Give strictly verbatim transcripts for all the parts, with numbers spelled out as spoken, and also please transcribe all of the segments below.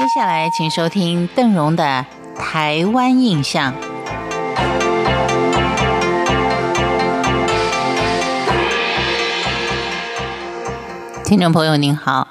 接下来请收听邓荣的台湾印象。听众朋友您好，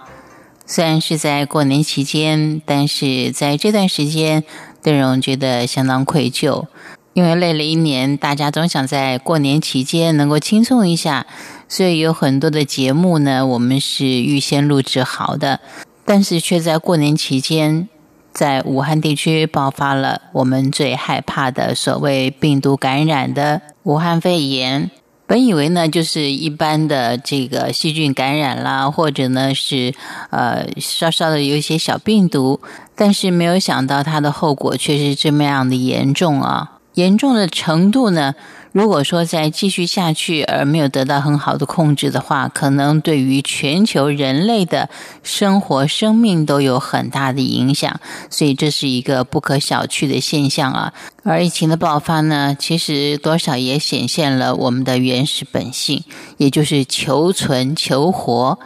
虽然是在过年期间，但是在这段时间邓荣觉得相当愧疚，因为累了一年，大家总想在过年期间能够轻松一下，所以有很多的节目呢我们是预先录制好的，但是却在过年期间在武汉地区爆发了我们最害怕的所谓病毒感染的武汉肺炎。本以为呢就是一般的这个细菌感染啦，或者呢是呃稍稍的有一些小病毒，但是没有想到它的后果却是这么样的严重啊。严重的程度呢，如果说再继续下去而没有得到很好的控制的话，可能对于全球人类的生活生命都有很大的影响，所以这是一个不可小觑的现象啊。而疫情的爆发呢，其实多少也显现了我们的原始本性，也就是求存求活。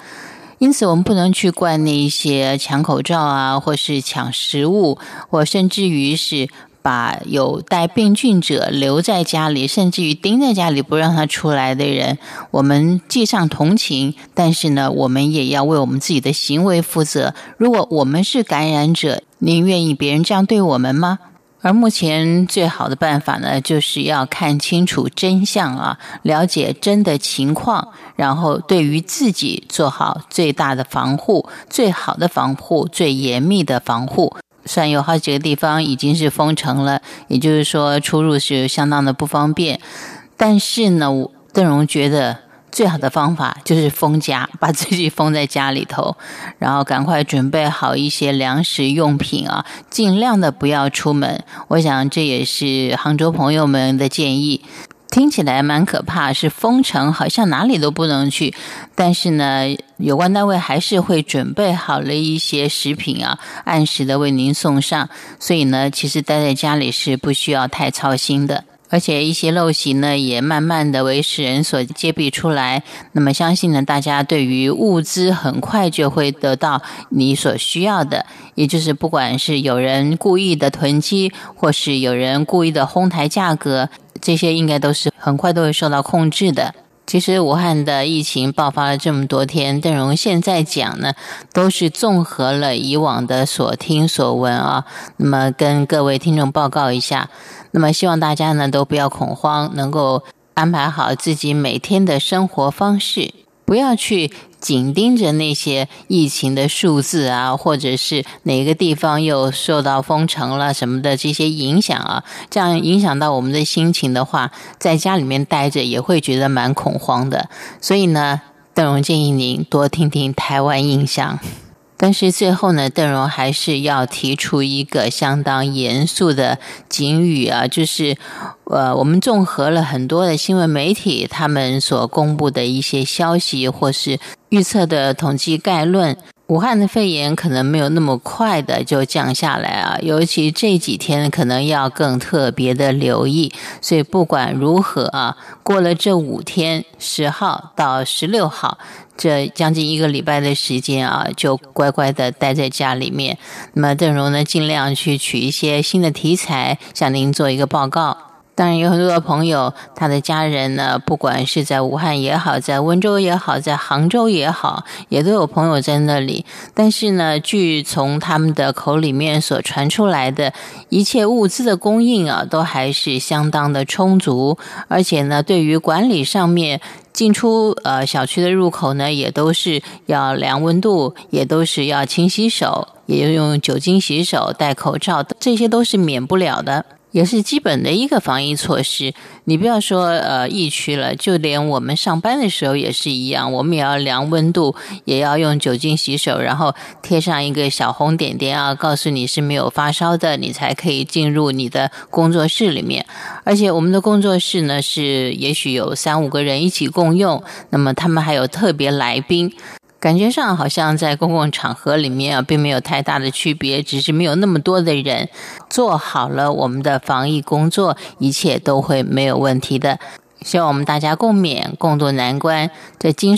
因此我们不能去怪那一些抢口罩啊，或是抢食物，或甚至于是把有带病菌者留在家里，甚至于盯在家里不让他出来的人，我们既尚同情，但是呢我们也要为我们自己的行为负责。如果我们是感染者，您愿意别人这样对我们吗？而目前最好的办法呢，就是要看清楚真相啊，了解真的情况，然后对于自己做好最大的防护，最好的防护，最严密的防护。虽然有好几个地方已经是封城了，也就是说出入是相当的不方便，但是呢邓荣觉得最好的方法就是封家，把自己封在家里头，然后赶快准备好一些粮食用品啊，尽量的不要出门。我想这也是杭州朋友们的建议。听起来蛮可怕，是封城，好像哪里都不能去，但是呢有关单位还是会准备好了一些食品啊，按时的为您送上，所以呢其实待在家里是不需要太操心的。而且一些陋习呢也慢慢的为世人所揭蔽出来，那么相信呢大家对于物资很快就会得到你所需要的，也就是不管是有人故意的囤积，或是有人故意的哄抬价格，这些应该都是很快都会受到控制的。其实武汉的疫情爆发了这么多天，邓荣现在讲呢都是综合了以往的所听所闻啊，那么跟各位听众报告一下。那么希望大家呢都不要恐慌，能够安排好自己每天的生活方式，不要去紧盯着那些疫情的数字啊，或者是哪个地方又受到封城了什么的这些影响啊，这样影响到我们的心情的话，在家里面待着也会觉得蛮恐慌的。所以呢，邓荣建议您多听听台湾印象。但是最后呢，邓荣还是要提出一个相当严肃的警语啊，就是呃，我们综合了很多的新闻媒体他们所公布的一些消息，或是预测的统计概论，武汉的肺炎可能没有那么快的就降下来啊，尤其这几天可能要更特别的留意。所以不管如何啊，过了这五天十号到十六号这将近一个礼拜的时间啊，就乖乖的待在家里面。那么邓荣呢尽量去取一些新的题材向您做一个报告。当然有很多的朋友他的家人呢，不管是在武汉也好，在温州也好，在杭州也好，也都有朋友在那里，但是呢据从他们的口里面所传出来的一切物资的供应啊，都还是相当的充足，而且呢对于管理上面进出呃小区的入口呢，也都是要量温度，也都是要勤洗手，也就用酒精洗手，戴口罩，这些都是免不了的，也是基本的一个防疫措施。你不要说呃疫区了，就连我们上班的时候也是一样，我们也要量温度，也要用酒精洗手，然后贴上一个小红点点啊，告诉你是没有发烧的，你才可以进入你的工作室里面。而且我们的工作室呢是也许有三五个人一起共用，那么他们还有特别来宾。感觉上好像在公共场合里面啊，并没有太大的区别，只是没有那么多的人。做好了我们的防疫工作，一切都会没有问题的。希望我们大家共勉，共度难关。这今